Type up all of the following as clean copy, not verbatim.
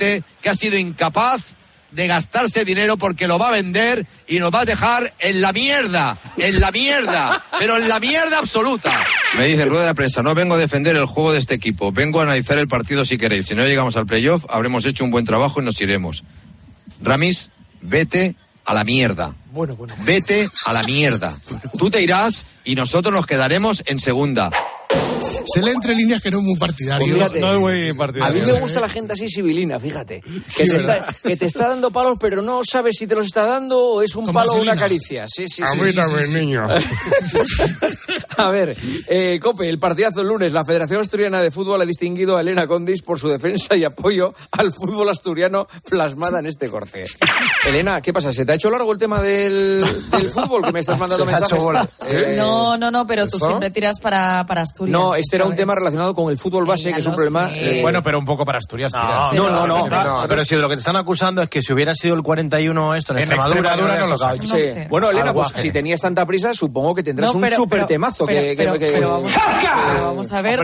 gente que ha sido incapaz de gastarse dinero porque lo va a vender y nos va a dejar en la mierda, pero en la mierda absoluta. Me dice rueda de la prensa, no vengo a defender el juego de este equipo, vengo a analizar el partido si queréis. Si no llegamos al playoff, habremos hecho un buen trabajo y nos iremos. Ramis, vete a la mierda. Bueno. Vete a la mierda. Tú te irás y nosotros nos quedaremos en segunda. Se lee entre líneas que no es muy partidario. Pues fíjate, no es muy partidario. A mí me gusta la gente así sibilina, fíjate. Que te está dando palos, pero no sabes si te los está dando o es un como palo o una caricia. Sí, a mí también. Niño. A ver, Cope, el partidazo el lunes. La Federación Asturiana de Fútbol ha distinguido a Elena Condis por su defensa y apoyo al fútbol asturiano plasmada en este corte. Elena, ¿qué pasa? ¿Se te ha hecho largo el tema del fútbol que me estás mandando mensajes? No, pero ¿eso? Tú siempre tiras para Asturias. No, este era un tema relacionado con el fútbol base, que es un problema... Bueno, pero un poco para Asturias. No. Pero si de lo que te están acusando es que si hubiera sido el 41 esto en Extremadura no lo sabes. Sí. No sé. Bueno, Elena, pues si tenías tanta prisa, supongo que tendrás un súper temazo. Pero vamos a ver,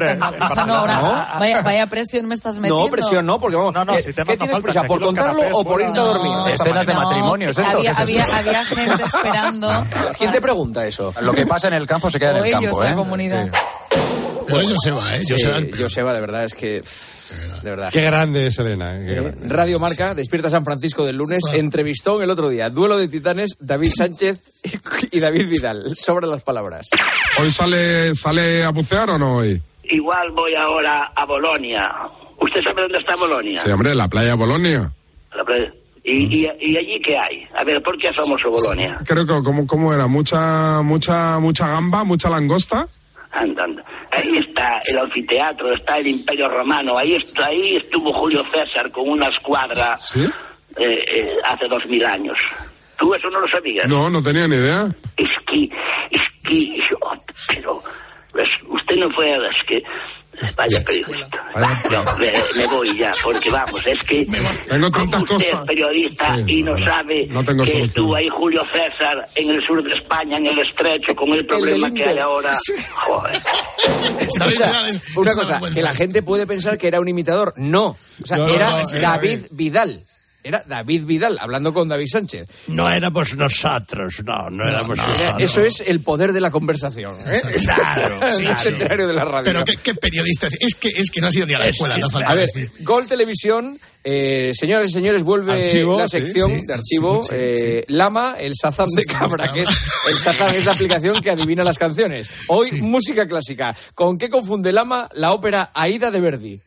vaya presión me estás metiendo. No, presión no, porque vamos... ¿Qué tienes prisa? ¿Por contarlo o por irte a dormir? Escenas de matrimonio, ¿es esto? Había gente esperando. ¿Quién te pregunta eso? Lo que pasa en el campo se queda en el campo, ¿eh? Comunidad. Pero es Joseba, ¿eh? Joseba, de verdad, es que... De verdad. Qué grande es Elena. Grande. Radio Marca, Despierta San Francisco del lunes, entrevistó el otro día, duelo de titanes, David Sánchez y David Vidal, sobre las palabras. ¿Hoy sale a bucear o no hoy? Igual voy ahora a Bolonia. ¿Usted sabe dónde está Bolonia? Sí, hombre, la playa de Bolonia. La playa... ¿Y allí qué hay? A ver, ¿por qué somos a Bolonia? Creo que, ¿cómo era? Mucha gamba, mucha langosta. Andando. Ahí está el anfiteatro, está el Imperio Romano, ahí estuvo Julio César con una escuadra. ¿Sí? Hace 2000 años. ¿Tú eso no lo sabías? No tenía ni idea. Es que yo, pero pues, usted no fue a las que... Vaya periodista. Yo me voy ya, porque vamos, es que tengo tantas usted cosas. Es periodista y no sabe que estuvo ahí Julio César en el sur de España, en el Estrecho, con el problema que hay ahora. Joder. Una cosa, que la gente puede pensar que era un imitador. No, o sea, era David Vidal. Era David Vidal, hablando con David Sánchez. No éramos nosotros, no éramos nosotros. Eso es el poder de la conversación, ¿eh? Claro. De la radio. Pero qué periodista. Es que no ha sido ni a la escuela. A ver, Gol Televisión, señoras y señores, vuelve archivo, la sección de archivo. Sí. Lama, el Shazam de Cabra, que es el Shazam, es la aplicación que adivina las canciones. Hoy, música clásica. ¿Con qué confunde Lama la ópera Aida de Verdi?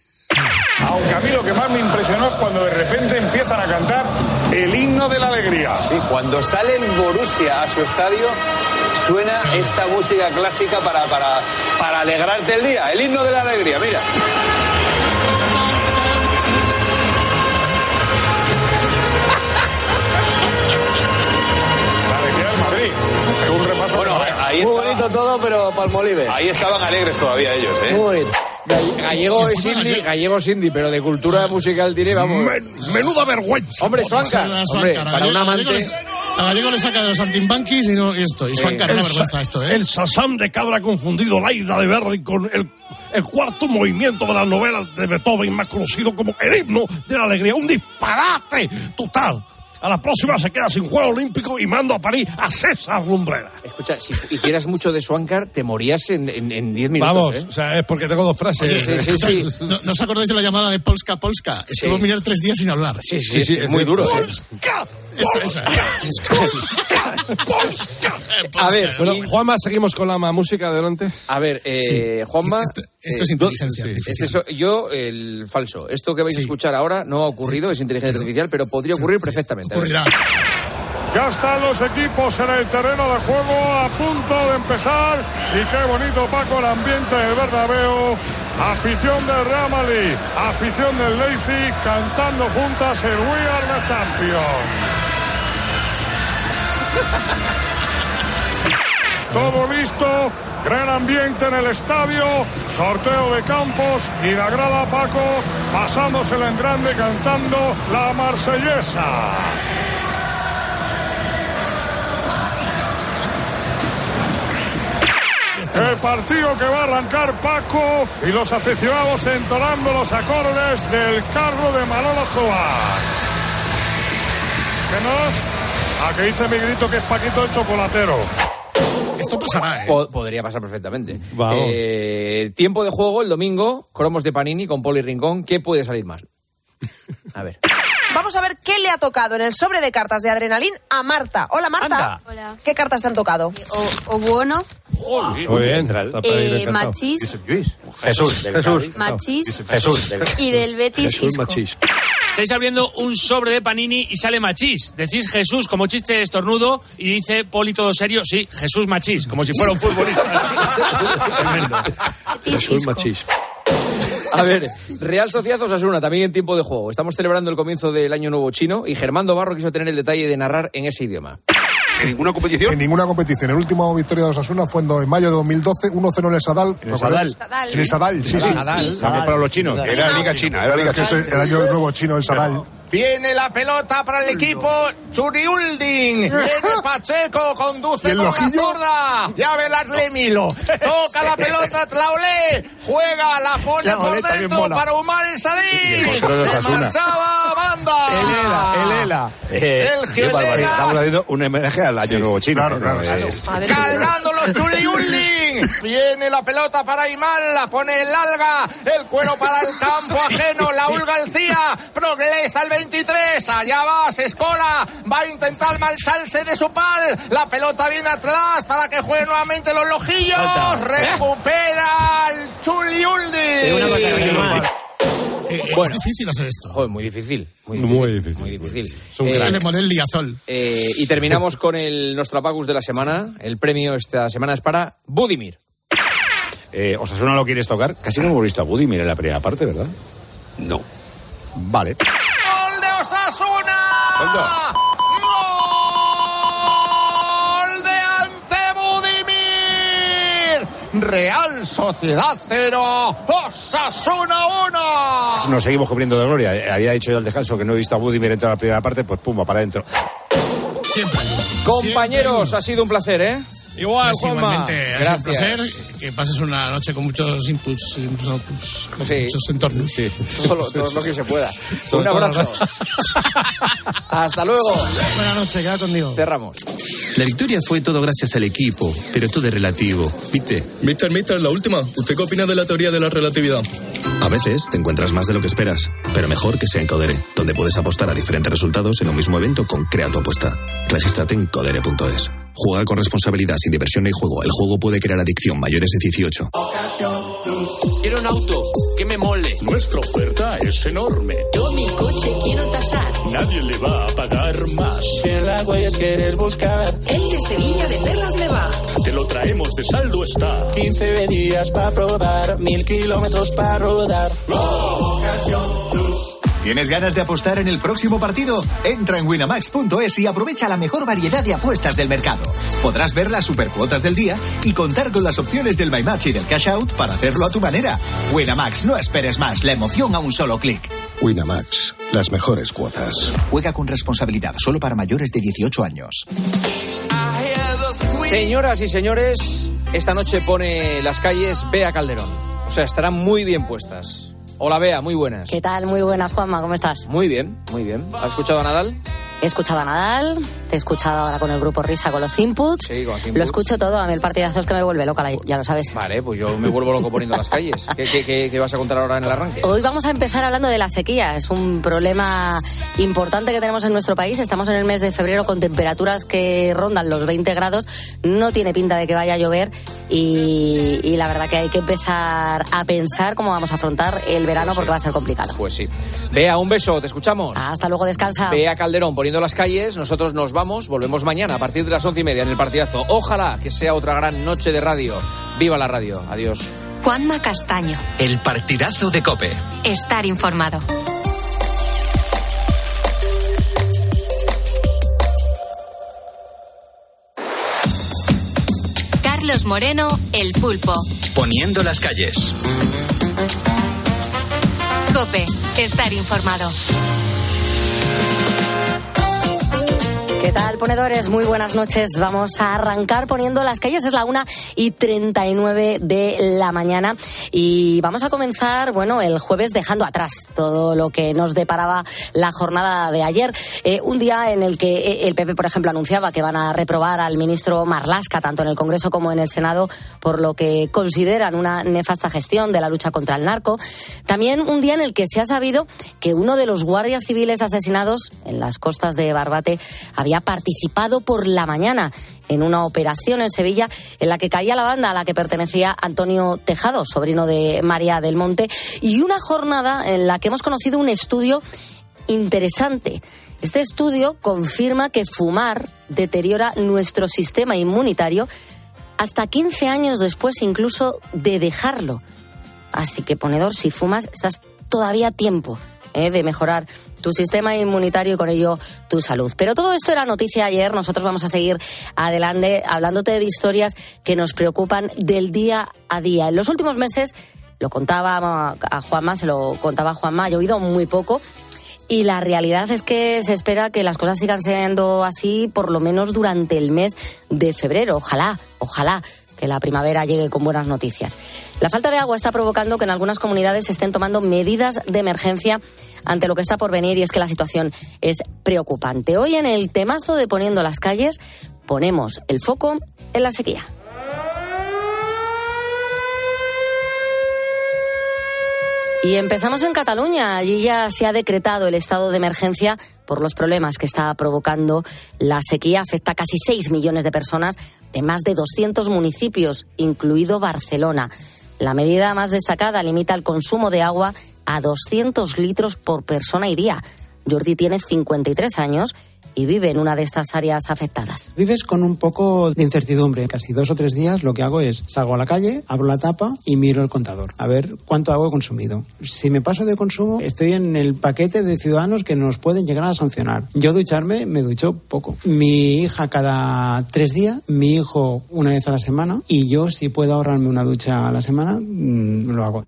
Aunque a mí lo que más me impresionó es cuando de repente empiezan a cantar el himno de la alegría. Sí, cuando sale el Borussia a su estadio, suena esta música clásica para alegrarte el día. El himno de la alegría, mira. La alegría del Madrid. Un repaso. Bueno, ahí muy bonito todo, pero Palmolive. Ahí estaban alegres todavía ellos, ¿eh? Muy bonito. Gallego es indie, pero de cultura musical diré, vamos. Menuda vergüenza. Hombre, Suanca. Hombre, para un amante. A Gallego le saca de los antimbanquis y Suanca es una vergüenza esto, ¿eh? El Shazam de Cabra ha confundido la Aida de Verdi con el cuarto movimiento de las novelas de Beethoven, más conocido como el himno de la alegría. Un disparate total. A la próxima se queda sin Juego Olímpico y mando a París a César Lumbrera. Escucha, si hicieras mucho de Swankar, te morías en 10 minutos. Vamos, ¿eh? O sea, es porque tengo dos frases. Oye, sí. ¿No os acordáis de la llamada de Polska? Estuvo a mirar 3 días sin hablar. Sí, es muy duro. ¡Polska! Polska. A ver, bueno, Juanma, seguimos con la música adelante. A ver, Juanma... Esto es inteligencia artificial. El falso. Esto que vais a escuchar ahora no ha ocurrido, es inteligencia artificial, pero podría ocurrir perfectamente. Ocurrirá. Ya están los equipos en el terreno de juego, a punto de empezar. Y qué bonito, Paco, el ambiente del Bernabéu. Afición del Real Madrid, afición del Leipzig, cantando juntas el We Are the Champions. Todo listo, gran ambiente en el estadio, sorteo de campos y la grada, Paco, pasándosela en grande, cantando la Marsellesa. El partido que va a arrancar Paco y los aficionados entonando los acordes del carro de Manolo Escobar. ¿Qué nos? A que dice mi grito que es Paquito el chocolatero. Esto pasará, ¿eh? Podría pasar perfectamente. Wow. Tiempo de juego el domingo, cromos de Panini con Poli Rincón. ¿Qué puede salir mal? A ver. Vamos a ver qué le ha tocado en el sobre de cartas de Adrenalín a Marta. Hola, Marta. Hola. ¿Qué cartas te han tocado? Obuono. Muy bien. Machis. Jesús. Machis. Jesús. Y del Betis. Jesús Machis. Estáis abriendo un sobre de Panini y sale Machis. Decís Jesús como chiste estornudo y dice Poli todo serio, sí, Jesús Machis, como si fuera un futbolista. Jesús Machis. A ver, Real Sociedad Osasuna, también en tiempo de juego. Estamos celebrando el comienzo del Año Nuevo Chino y Germando Barro quiso tener el detalle de narrar en ese idioma. ¿En ninguna competición? En ninguna competición. El último victoria de Osasuna fue en mayo de 2012, 1-0 en el Sadal. ¿En el Sadal? En el Sadal, sí. También para los chinos. Era Liga China. Era Liga China. El Año Nuevo Chino, el Sadal. Viene la pelota para el equipo. Churi Uldin. Viene Pacheco. Conduce con la zurda. Ya ve la Remilo. Toca la pelota. Traolé. Juega. La pone por dentro para Umar el Sadí. Se marchaba a banda. Elela. Sergio Elela. Estamos haciendo un homenaje al Año Nuevo Chino. Cargándolos Churi Uldin. Viene la pelota para Imal. La pone el Alga. El cuero para el campo ajeno. Laúl García. Progresa el 23, allá va, se escola, va a intentar malsalse de su pal, la pelota viene atrás para que juegue nuevamente los lojillos, recupera el Chuli Uldin. Bueno, es difícil hacer esto. Joder, muy difícil. Hay que poner liazol. Y terminamos con el Nostrapagus de la semana. El premio esta semana es para Budimir. Osasuna lo quieres tocar. Casi no hemos visto a Budimir en la primera parte, ¿verdad? No. Vale. ¡Gol de Osasuna! ¡Gol de Ante Budimir! Real Sociedad 0, Osasuna 1. Nos seguimos cubriendo de gloria. Había dicho yo al descanso que no he visto a Budimir en toda la primera parte, pues pumba, para adentro. Compañeros, ha sido un placer, ¿eh? Igual, Juanma. Gracias. Es un placer que pases una noche con muchos inputs y muchos outputs, con muchos entornos. Sí. Todo lo que se pueda. Un abrazo. Hasta luego. Buenas noches, queda conmigo. Cerramos. La victoria fue todo gracias al equipo, pero todo es relativo. ¿Viste? Mister, la última. ¿Usted qué opina de la teoría de la relatividad? A veces te encuentras más de lo que esperas, pero mejor que sea en Codere, donde puedes apostar a diferentes resultados en un mismo evento con Crea tu apuesta. Regístrate en codere.es. Juega con responsabilidad, sin diversión ni juego. El juego puede crear adicción. Mayores de 18. Quiero un auto que me mole. Nuestra oferta es enorme. Yo mi coche quiero tasar. Nadie le va a pagar más. Si en la huellas quieres buscar, el de Sevilla de Perlas me va. Te lo traemos, de saldo está. 15 días para probar, 1000 kilómetros para rodar. Ocasión Plus. ¿Tienes ganas de apostar en el próximo partido? Entra en Winamax.es y aprovecha la mejor variedad de apuestas del mercado. Podrás ver las supercuotas del día y contar con las opciones del My Match y del Cash Out para hacerlo a tu manera. Winamax, no esperes más. La emoción a un solo clic. Winamax, las mejores cuotas. Juega con responsabilidad, solo para mayores de 18 años. Señoras y señores, esta noche pone las calles Bea Calderón. O sea, estarán muy bien puestas. Hola, Bea, muy buenas. ¿Qué tal? Muy buenas, Juanma, ¿cómo estás? Muy bien, muy bien. ¿Has escuchado a Nadal? He escuchado a Nadal, te he escuchado ahora con el grupo Risa, con los inputs. Sí, con los inputs. Lo escucho todo, a mí el partidazo es que me vuelve loca, ya lo sabes. Vale, pues yo me vuelvo loco poniendo las calles. ¿Qué vas a contar ahora en el arranque? Hoy vamos a empezar hablando de la sequía. Es un problema importante que tenemos en nuestro país. Estamos en el mes de febrero con temperaturas que rondan los 20 grados. No tiene pinta de que vaya a llover y la verdad que hay que empezar a pensar cómo vamos a afrontar el verano, porque va a ser complicado. Pues sí. Bea, un beso, te escuchamos. Hasta luego, descansa. Bea Calderón, poniendo las calles. Nosotros nos vamos, volvemos mañana a partir de las 11:30 en el partidazo. Ojalá que sea otra gran noche de radio. Viva la radio. Adiós. Juanma Castaño. El partidazo de COPE. Estar informado. Carlos Moreno, El Pulpo. Poniendo las calles. COPE. Estar informado. ¿Qué tal? Ponedores, muy buenas noches. Vamos a arrancar poniendo las calles. Es la 1:39 de la mañana y vamos a comenzar, bueno, el jueves dejando atrás todo lo que nos deparaba la jornada de ayer. Un día en el que el PP, por ejemplo, anunciaba que van a reprobar al ministro Marlaska, tanto en el Congreso como en el Senado, por lo que consideran una nefasta gestión de la lucha contra el narco. También un día en el que se ha sabido que uno de los guardias civiles asesinados en las costas de Barbate había participado por la mañana en una operación en Sevilla en la que caía la banda a la que pertenecía Antonio Tejado, sobrino de María del Monte, y una jornada en la que hemos conocido un estudio interesante. Este estudio confirma que fumar deteriora nuestro sistema inmunitario hasta 15 años después incluso de dejarlo. Así que, ponedor, si fumas, estás todavía a tiempo de mejorar tu sistema inmunitario y con ello tu salud. Pero todo esto era noticia ayer. Nosotros vamos a seguir adelante hablándote de historias que nos preocupan del día a día. En los últimos meses, se lo contaba a Juanma, ha llovido muy poco y la realidad es que se espera que las cosas sigan siendo así por lo menos durante el mes de febrero. Ojalá que la primavera llegue con buenas noticias. La falta de agua está provocando que en algunas comunidades se estén tomando medidas de emergencia ante lo que está por venir, y es que la situación es preocupante. Hoy en el temazo de Poniendo las Calles ponemos el foco en la sequía. Y empezamos en Cataluña. Allí ya se ha decretado el estado de emergencia por los problemas que está provocando la sequía. Afecta a casi 6 millones de personas de más de 200 municipios, incluido Barcelona. La medida más destacada limita el consumo de agua a 200 litros por persona y día. Jordi tiene 53 años y vive en una de estas áreas afectadas. Vives con un poco de incertidumbre. Casi 2 o 3 días lo que hago es salgo a la calle, abro la tapa y miro el contador a ver cuánto agua he consumido. Si me paso de consumo, estoy en el paquete de ciudadanos que nos pueden llegar a sancionar. Yo ducharme, me ducho poco. Mi hija cada 3 días, mi hijo una vez a la semana, y yo, si puedo ahorrarme una ducha a la semana, lo hago.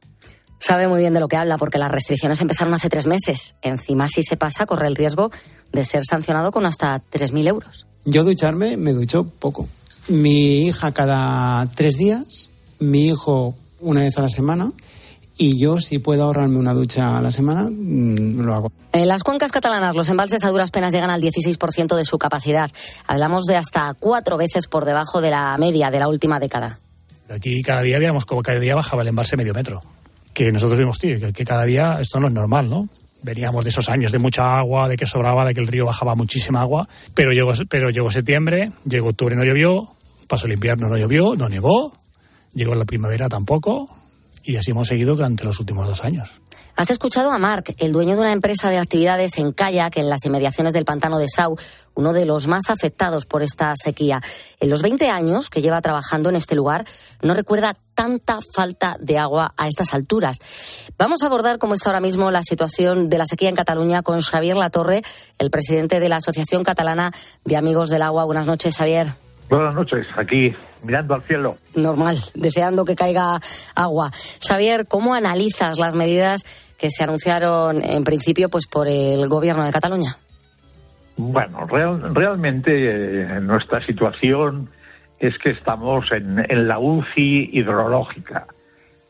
Sabe muy bien de lo que habla porque las restricciones empezaron hace 3 meses. Encima, si se pasa, corre el riesgo de ser sancionado con hasta 3.000 euros. Yo ducharme, me ducho poco. Mi hija cada 3 días, mi hijo una vez a la semana, y yo, si puedo ahorrarme una ducha a la semana, lo hago. En las cuencas catalanas, los embalses a duras penas llegan al 16% de su capacidad. Hablamos de hasta 4 veces por debajo de la media de la última década. Aquí cada día veíamos como cada día bajaba el embalse medio metro. Que nosotros vimos, tío, que cada día esto no es normal, ¿no? Veníamos de esos años de mucha agua, de que sobraba, de que el río bajaba muchísima agua, pero llegó septiembre, llegó octubre, no llovió, pasó el invierno, no llovió, no nevó, llegó la primavera tampoco, y así hemos seguido durante los últimos 2 años. Has escuchado a Marc, el dueño de una empresa de actividades en kayak en las inmediaciones del pantano de Sau, uno de los más afectados por esta sequía. En los 20 años que lleva trabajando en este lugar, no recuerda tanta falta de agua a estas alturas. Vamos a abordar cómo está ahora mismo la situación de la sequía en Cataluña con Javier Latorre, el presidente de la Asociación Catalana de Amigos del Agua. Buenas noches, Javier. Buenas noches, aquí mirando al cielo. Normal, deseando que caiga agua. Xavier, ¿cómo analizas las medidas que se anunciaron en principio por el gobierno de Cataluña? Bueno, realmente nuestra situación es que estamos en la UCI hidrológica.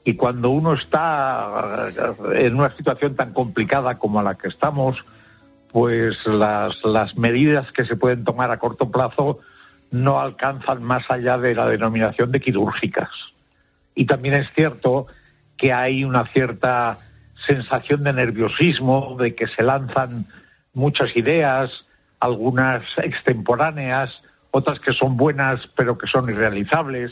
Y cuando uno está en una situación tan complicada como la que estamos, pues las medidas que se pueden tomar a corto plazo no alcanzan más allá de la denominación de quirúrgicas. Y también es cierto que hay una cierta sensación de nerviosismo, de que se lanzan muchas ideas, algunas extemporáneas, otras que son buenas pero que son irrealizables,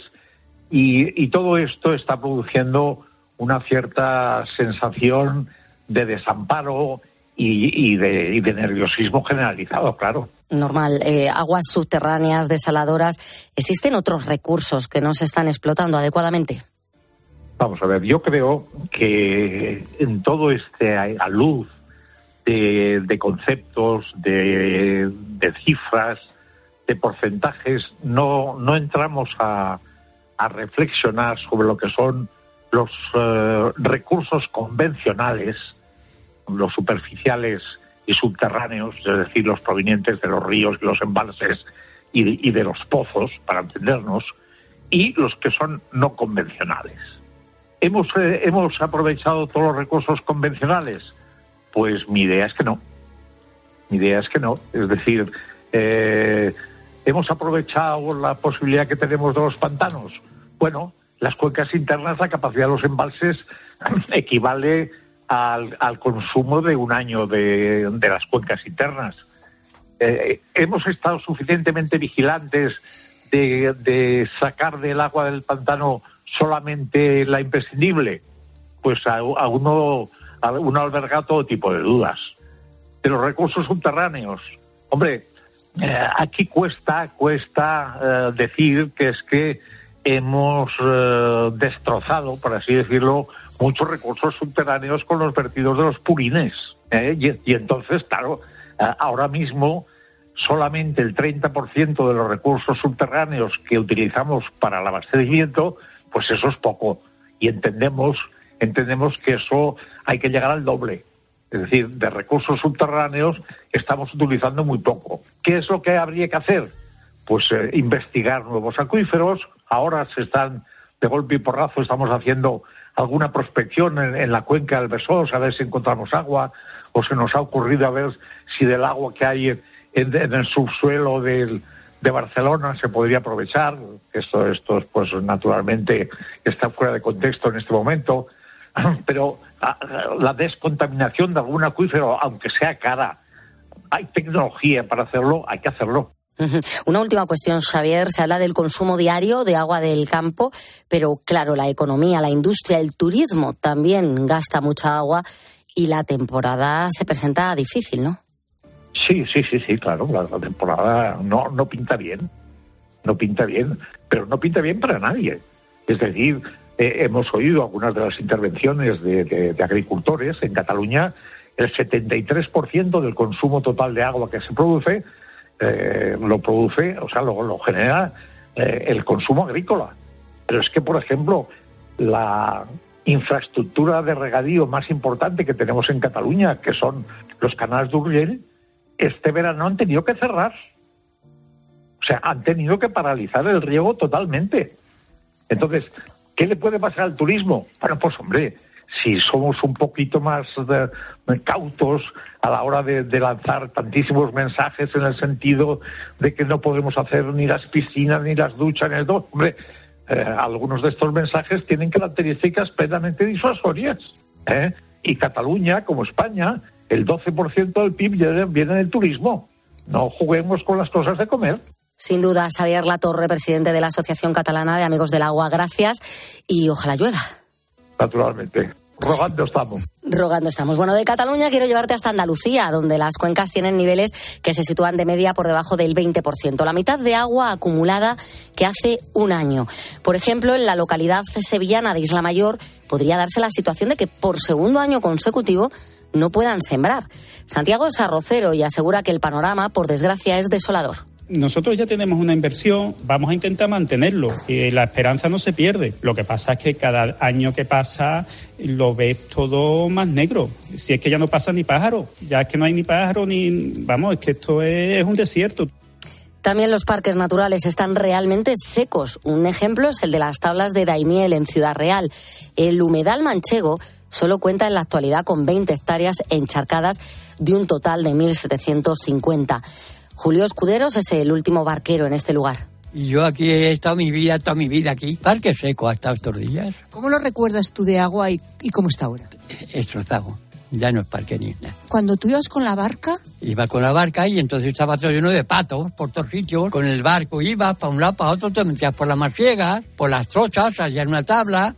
y todo esto está produciendo una cierta sensación de desamparo y de nerviosismo generalizado, claro. Normal. Aguas subterráneas, desaladoras. ¿Existen otros recursos que no se están explotando adecuadamente? Vamos a ver, yo creo que en todo este a luz de conceptos, de cifras, de porcentajes, no entramos a reflexionar sobre lo que son los recursos convencionales, los superficiales y subterráneos, es decir, los provenientes de los ríos, los embalses y de los pozos, para entendernos, y los que son no convencionales. ¿Hemos aprovechado todos los recursos convencionales? Pues mi idea es que no. Mi idea es que no. Es decir, ¿hemos aprovechado la posibilidad que tenemos de los pantanos? Bueno, las cuencas internas, la capacidad de los embalses equivale al consumo de un año de las cuencas internas. ¿Hemos estado suficientemente vigilantes de sacar del agua del pantano solamente la imprescindible? Pues a uno alberga todo tipo de dudas. De los recursos subterráneos, hombre, aquí cuesta decir que es que hemos destrozado, por así decirlo, muchos recursos subterráneos con los vertidos de los purines. Y entonces, claro, ahora mismo solamente el 30% de los recursos subterráneos que utilizamos para el abastecimiento, pues eso es poco. Y entendemos que eso hay que llegar al doble. Es decir, de recursos subterráneos estamos utilizando muy poco. ¿Qué es lo que habría que hacer? Pues investigar nuevos acuíferos. Ahora se están, de golpe y porrazo, estamos haciendo alguna prospección en la cuenca del Besós, a ver si encontramos agua, o se nos ha ocurrido a ver si del agua que hay en el subsuelo de Barcelona se podría aprovechar. Esto pues naturalmente está fuera de contexto en este momento, pero la descontaminación de algún acuífero, aunque sea cara, hay tecnología para hacerlo, hay que hacerlo. Una última cuestión, Javier. Se habla del consumo diario de agua del campo, pero claro, la economía, la industria, el turismo también gasta mucha agua y la temporada se presenta difícil, ¿no? Sí, claro. La temporada no pinta bien. No pinta bien, pero no pinta bien para nadie. Es decir, hemos oído algunas de las intervenciones de agricultores en Cataluña. El 73% del consumo total de agua que se produce lo genera el consumo agrícola. Pero es que, por ejemplo, la infraestructura de regadío más importante que tenemos en Cataluña, que son los canales de Urgell, este verano han tenido que cerrar. O sea, han tenido que paralizar el riego totalmente. Entonces, ¿qué le puede pasar al turismo? Bueno, pues hombre, si somos un poquito más cautos a la hora de lanzar tantísimos mensajes en el sentido de que no podemos hacer ni las piscinas, ni las duchas, ni el todo. Hombre, algunos de estos mensajes tienen características plenamente disuasorias. Y Cataluña, como España, el 12% del PIB viene del turismo. No juguemos con las cosas de comer. Sin duda, Javier Latorre, presidente de la Asociación Catalana de Amigos del Agua. Gracias y ojalá llueva. Naturalmente. Rogando estamos. Rogando estamos. Bueno, de Cataluña quiero llevarte hasta Andalucía, donde las cuencas tienen niveles que se sitúan de media por debajo del 20%, la mitad de agua acumulada que hace un año. Por ejemplo, en la localidad sevillana de Isla Mayor podría darse la situación de que por segundo año consecutivo no puedan sembrar. Santiago es arrocero y asegura que el panorama, por desgracia, es desolador. Nosotros ya tenemos una inversión, vamos a intentar mantenerlo, la esperanza no se pierde. Lo que pasa es que cada año que pasa lo ves todo más negro. Si es que ya no pasa ni pájaro, ya es que no hay ni pájaro, ni vamos, es que esto es un desierto. También los parques naturales están realmente secos. Un ejemplo es el de las tablas de Daimiel en Ciudad Real. El humedal manchego solo cuenta en la actualidad con 20 hectáreas encharcadas de un total de 1.750. Julio Escuderos es el último barquero en este lugar. Yo aquí he estado toda mi vida aquí. Parque seco hasta estos días. ¿Cómo lo recuerdas tú de agua y cómo está ahora? Destrozado. Ya no es parque ni nada. ¿Cuando tú ibas con la barca? Iba con la barca y entonces estaba todo lleno de patos por todos sitios. Con el barco ibas para un lado, para otro, te metías por las marciegas, por las trochas, allá en una tabla.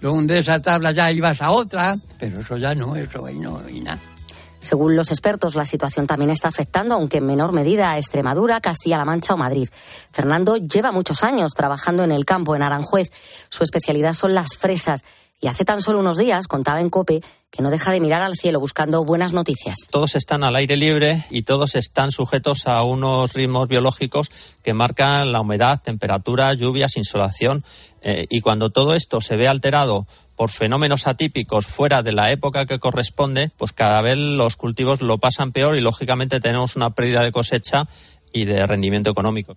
Luego de esa tabla ya ibas a otra. Pero eso ya no, eso ahí no hay nada. Según los expertos, la situación también está afectando, aunque en menor medida, a Extremadura, Castilla-La Mancha o Madrid. Fernando lleva muchos años trabajando en el campo, en Aranjuez. Su especialidad son las fresas y hace tan solo unos días contaba en Cope que no deja de mirar al cielo buscando buenas noticias. Todos están al aire libre y todos están sujetos a unos ritmos biológicos que marcan la humedad, temperatura, lluvias, insolación. Y cuando todo esto se ve alterado por fenómenos atípicos fuera de la época que corresponde, pues cada vez los cultivos lo pasan peor y lógicamente tenemos una pérdida de cosecha y de rendimiento económico.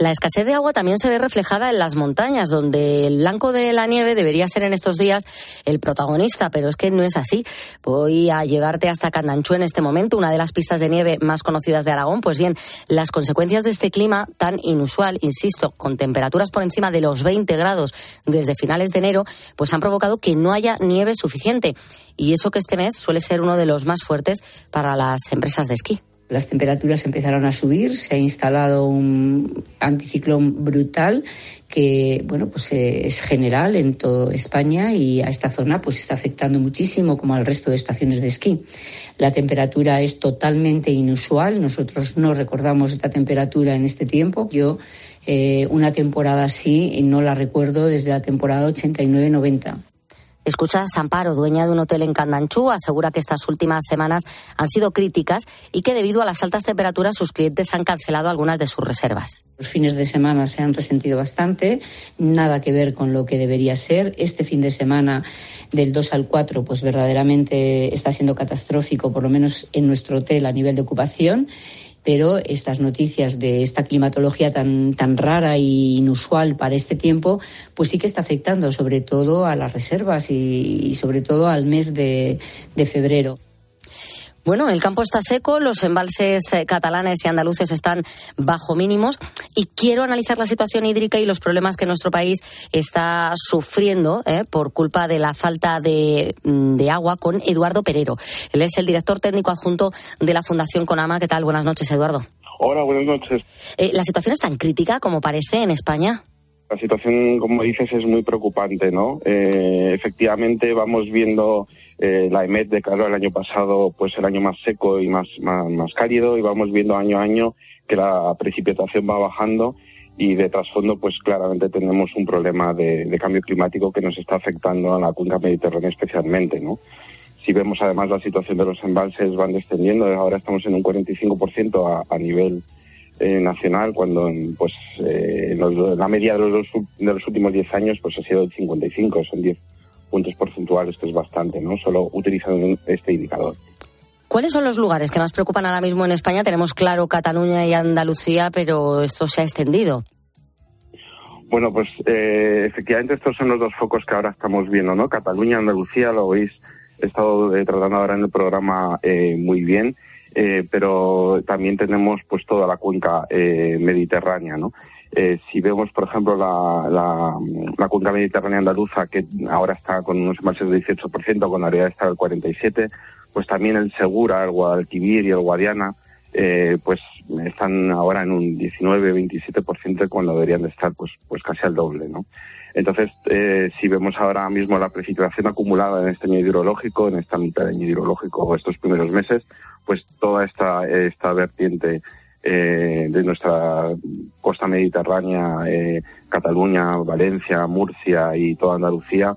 La escasez de agua también se ve reflejada en las montañas, donde el blanco de la nieve debería ser en estos días el protagonista, pero es que no es así. Voy a llevarte hasta Candanchú en este momento, una de las pistas de nieve más conocidas de Aragón. Pues bien, las consecuencias de este clima tan inusual, insisto, con temperaturas por encima de los 20 grados desde finales de enero, pues han provocado que no haya nieve suficiente. Y eso que este mes suele ser uno de los más fuertes para las empresas de esquí. Las temperaturas empezaron a subir, se ha instalado un anticiclón brutal que, bueno, pues es general en toda España y a esta zona pues está afectando muchísimo, como al resto de estaciones de esquí. La temperatura es totalmente inusual, nosotros no recordamos esta temperatura en este tiempo. Yo una temporada así no la recuerdo desde la temporada 89-90. Escuchas, Amparo, dueña de un hotel en Candanchú, asegura que estas últimas semanas han sido críticas y que debido a las altas temperaturas sus clientes han cancelado algunas de sus reservas. Los fines de semana se han resentido bastante, nada que ver con lo que debería ser. Este fin de semana del 2 al 4 pues verdaderamente está siendo catastrófico, por lo menos en nuestro hotel a nivel de ocupación. Pero estas noticias de esta climatología tan rara e inusual para este tiempo, pues sí que está afectando sobre todo a las reservas y sobre todo al mes de febrero. Bueno, el campo está seco, los embalses catalanes y andaluces están bajo mínimos y quiero analizar la situación hídrica y los problemas que nuestro país está sufriendo por culpa de la falta de agua con Eduardo Perero. Él es el director técnico adjunto de la Fundación Conama. ¿Qué tal? Buenas noches, Eduardo. Hola, buenas noches. ¿La situación es tan crítica como parece en España? La situación, como dices, es muy preocupante, ¿no? Efectivamente, vamos viendo... la EMET declaró el año pasado pues el año más seco y más cálido, y vamos viendo año a año que la precipitación va bajando y de trasfondo pues claramente tenemos un problema de cambio climático que nos está afectando a la cuenca mediterránea especialmente, ¿no? Si vemos además la situación de los embalses van descendiendo, ahora estamos en un 45% a nivel nacional, cuando pues la media de los últimos 10 años pues ha sido el 55, son 10 puntos porcentuales, que es bastante, ¿no? Solo utilizando este indicador. ¿Cuáles son los lugares que más preocupan ahora mismo en España? Tenemos claro Cataluña y Andalucía, pero esto se ha extendido. Bueno, pues efectivamente estos son los dos focos que ahora estamos viendo, ¿no? Cataluña, Andalucía, lo habéis estado tratando ahora en el programa muy bien, pero también tenemos pues toda la cuenca mediterránea, ¿no? Si vemos, por ejemplo, la cuenca mediterránea andaluza, que ahora está con unos embalses del 18%, con la área está del 47%, pues también el Segura, el Guadalquivir y el Guadiana, pues están ahora en un 19-27% cuando deberían de estar pues casi al doble, ¿no? Entonces, si vemos ahora mismo la precipitación acumulada en este año hidrológico, en esta mitad de año hidrológico o estos primeros meses, pues toda esta vertiente de nuestra costa mediterránea, Cataluña, Valencia, Murcia y toda Andalucía,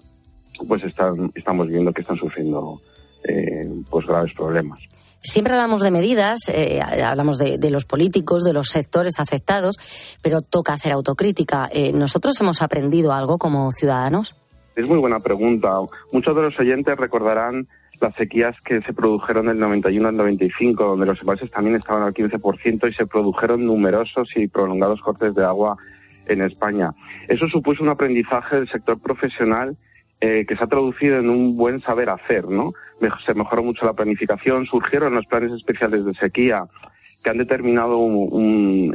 pues estamos viendo que están sufriendo pues graves problemas. Siempre hablamos de medidas, hablamos de los políticos, de los sectores afectados, pero toca hacer autocrítica. ¿Nosotros hemos aprendido algo como ciudadanos? Es muy buena pregunta. Muchos de los oyentes recordarán las sequías que se produjeron del 91 al 95, donde los embalses también estaban al 15% y se produjeron numerosos y prolongados cortes de agua en España. Eso supuso un aprendizaje del sector profesional que se ha traducido en un buen saber hacer, ¿no? Se mejoró mucho la planificación, surgieron los planes especiales de sequía que han determinado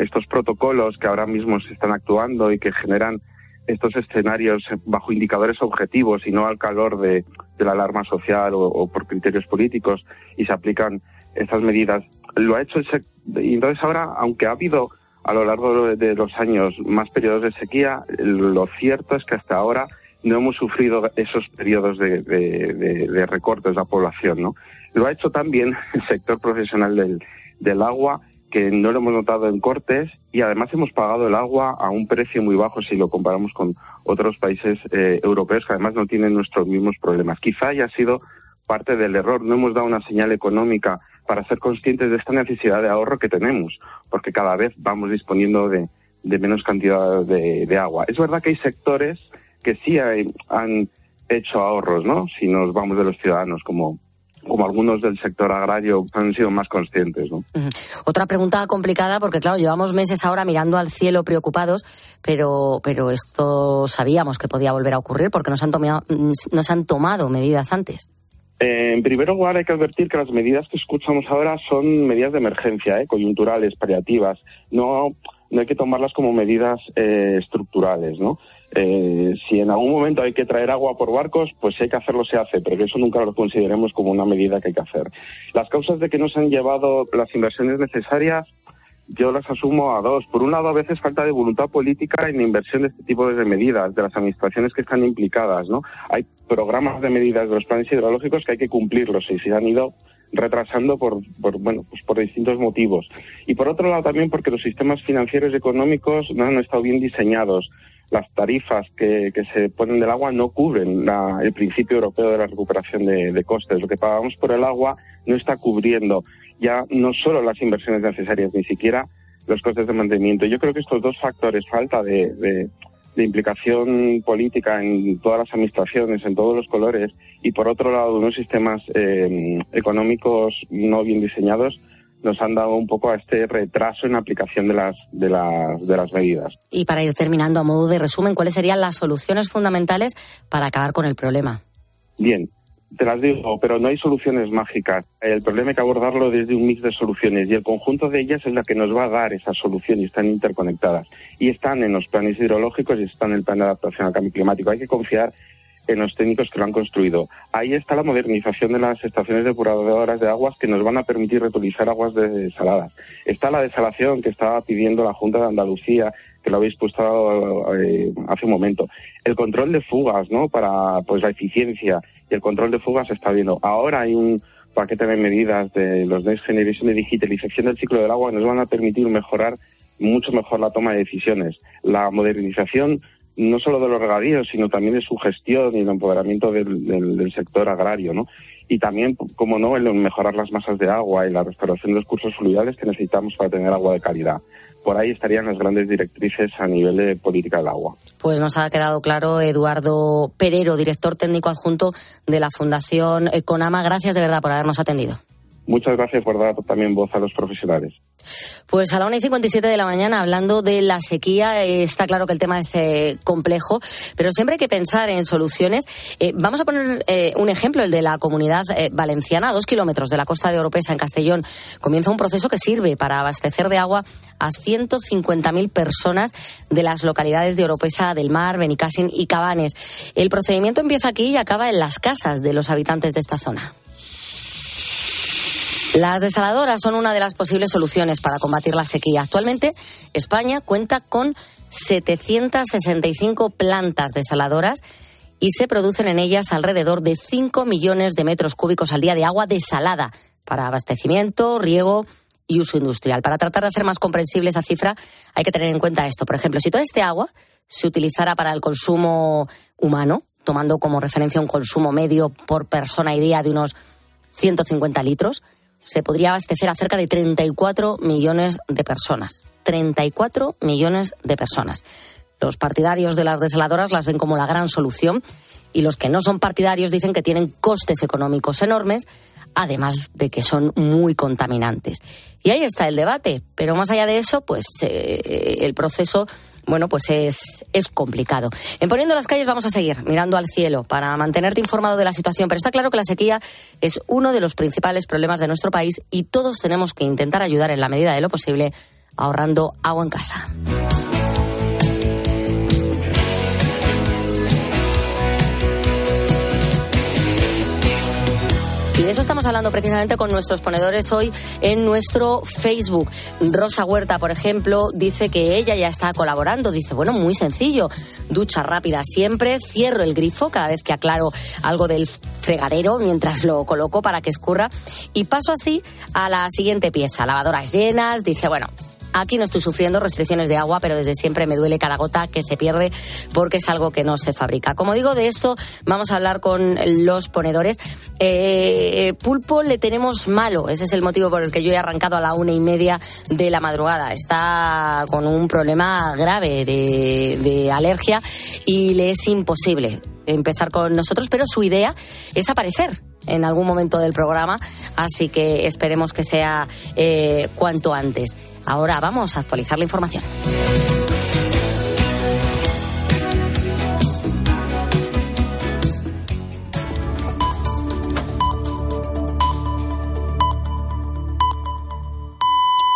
estos protocolos que ahora mismo se están actuando y que generan estos escenarios bajo indicadores objetivos y no al calor de la alarma social o por criterios políticos, y se aplican estas medidas. Lo ha hecho el sector, y entonces ahora, aunque ha habido a lo largo de los años más periodos de sequía, lo cierto es que hasta ahora no hemos sufrido esos periodos de recortes de la población, ¿no? Lo ha hecho también el sector profesional del agua, que no lo hemos notado en cortes, y además hemos pagado el agua a un precio muy bajo si lo comparamos con otros países europeos que además no tienen nuestros mismos problemas. Quizá haya sido parte del error, no hemos dado una señal económica para ser conscientes de esta necesidad de ahorro que tenemos, porque cada vez vamos disponiendo de menos cantidad de agua. Es verdad que hay sectores que sí han hecho ahorros, ¿no? Si nos vamos de los ciudadanos, como algunos del sector agrario han sido más conscientes, ¿no? Otra pregunta complicada, porque claro, llevamos meses ahora mirando al cielo preocupados, pero esto sabíamos que podía volver a ocurrir porque no se han tomado medidas antes. En primer lugar, hay que advertir que las medidas que escuchamos ahora son medidas de emergencia, coyunturales, paliativas. No hay que tomarlas como medidas estructurales, ¿no? Si en algún momento hay que traer agua por barcos, pues si hay que hacerlo se hace, pero que eso nunca lo consideremos como una medida que hay que hacer. Las causas de que no se han llevado las inversiones necesarias, yo las asumo a dos. Por un lado, a veces falta de voluntad política en inversión de este tipo de medidas, de las administraciones que están implicadas, ¿no? Hay programas de medidas de los planes hidrológicos que hay que cumplirlos y se han ido retrasando por distintos motivos. Y por otro lado también porque los sistemas financieros y económicos no han estado bien diseñados. Las tarifas que se ponen del agua no cubren el principio europeo de la recuperación de costes. Lo que pagamos por el agua no está cubriendo ya no solo las inversiones necesarias, ni siquiera los costes de mantenimiento. Yo creo que estos dos factores, falta de implicación política en todas las administraciones, en todos los colores, y por otro lado unos sistemas económicos no bien diseñados, nos han dado un poco a este retraso en la aplicación de las medidas. Y para ir terminando, a modo de resumen, ¿cuáles serían las soluciones fundamentales para acabar con el problema? Bien, te las digo, pero no hay soluciones mágicas. El problema hay que abordarlo desde un mix de soluciones y el conjunto de ellas es la que nos va a dar esa solución, y están interconectadas. Y están en los planes hidrológicos y están en el plan de adaptación al cambio climático. Hay que confiar en los técnicos que lo han construido. Ahí está la modernización de las estaciones depuradoras de aguas que nos van a permitir reutilizar aguas desaladas. Está la desalación que estaba pidiendo la Junta de Andalucía, que lo habéis puesto hace un momento. El control de fugas, ¿no? Para la eficiencia, y el control de fugas se está viendo. Ahora hay un paquete de medidas de los Next Generation de digitalización del ciclo del agua que nos van a permitir mejorar mucho mejor la toma de decisiones. La modernización no solo de los regadíos, sino también de su gestión y el empoderamiento del sector agrario, ¿no? Y también, como no, el mejorar las masas de agua y la restauración de los cursos fluviales que necesitamos para tener agua de calidad. Por ahí estarían las grandes directrices a nivel de política del agua. Pues nos ha quedado claro, Eduardo Perero, director técnico adjunto de la Fundación Econama. Gracias de verdad por habernos atendido. Muchas gracias por dar también voz a los profesionales. Pues a la 1:57 de la mañana, hablando de la sequía, está claro que el tema es complejo, pero siempre hay que pensar en soluciones. Vamos a poner un ejemplo, el de la Comunidad Valenciana. A 2 kilómetros de la costa de Oropesa, en Castellón, comienza un proceso que sirve para abastecer de agua a 150.000 personas de las localidades de Oropesa del Mar, Benicàssim y Cabanes. El procedimiento empieza aquí y acaba en las casas de los habitantes de esta zona. Las desaladoras son una de las posibles soluciones para combatir la sequía. Actualmente, España cuenta con 765 plantas desaladoras y se producen en ellas alrededor de 5 millones de metros cúbicos al día de agua desalada para abastecimiento, riego y uso industrial. Para tratar de hacer más comprensible esa cifra, hay que tener en cuenta esto. Por ejemplo, si toda esta agua se utilizara para el consumo humano, tomando como referencia un consumo medio por persona y día de unos 150 litros... se podría abastecer a cerca de 34 millones de personas. 34 millones de personas. Los partidarios de las desaladoras las ven como la gran solución, y los que no son partidarios dicen que tienen costes económicos enormes, además de que son muy contaminantes. Y ahí está el debate, pero más allá de eso, el proceso, es complicado. En Poniendo las Calles vamos a seguir mirando al cielo para mantenerte informado de la situación, pero está claro que la sequía es uno de los principales problemas de nuestro país y todos tenemos que intentar ayudar en la medida de lo posible ahorrando agua en casa. de eso estamos hablando precisamente con nuestros ponedores hoy en nuestro Facebook. Rosa Huerta, por ejemplo, dice que ella ya está colaborando. Dice, bueno, muy sencillo, ducha rápida siempre, cierro el grifo cada vez que aclaro algo del fregadero mientras lo coloco para que escurra y paso así a la siguiente pieza. Lavadoras llenas, dice, bueno, aquí no estoy sufriendo restricciones de agua, pero desde siempre me duele cada gota que se pierde porque es algo que no se fabrica. Como digo, de esto vamos a hablar con los ponedores. Pulpo le tenemos malo. Ese es el motivo por el que yo he arrancado a la 1:30 de la madrugada. Está con un problema grave de alergia y le es imposible empezar con nosotros, pero su idea es aparecer en algún momento del programa, así que esperemos que sea cuanto antes. Ahora vamos a actualizar la información.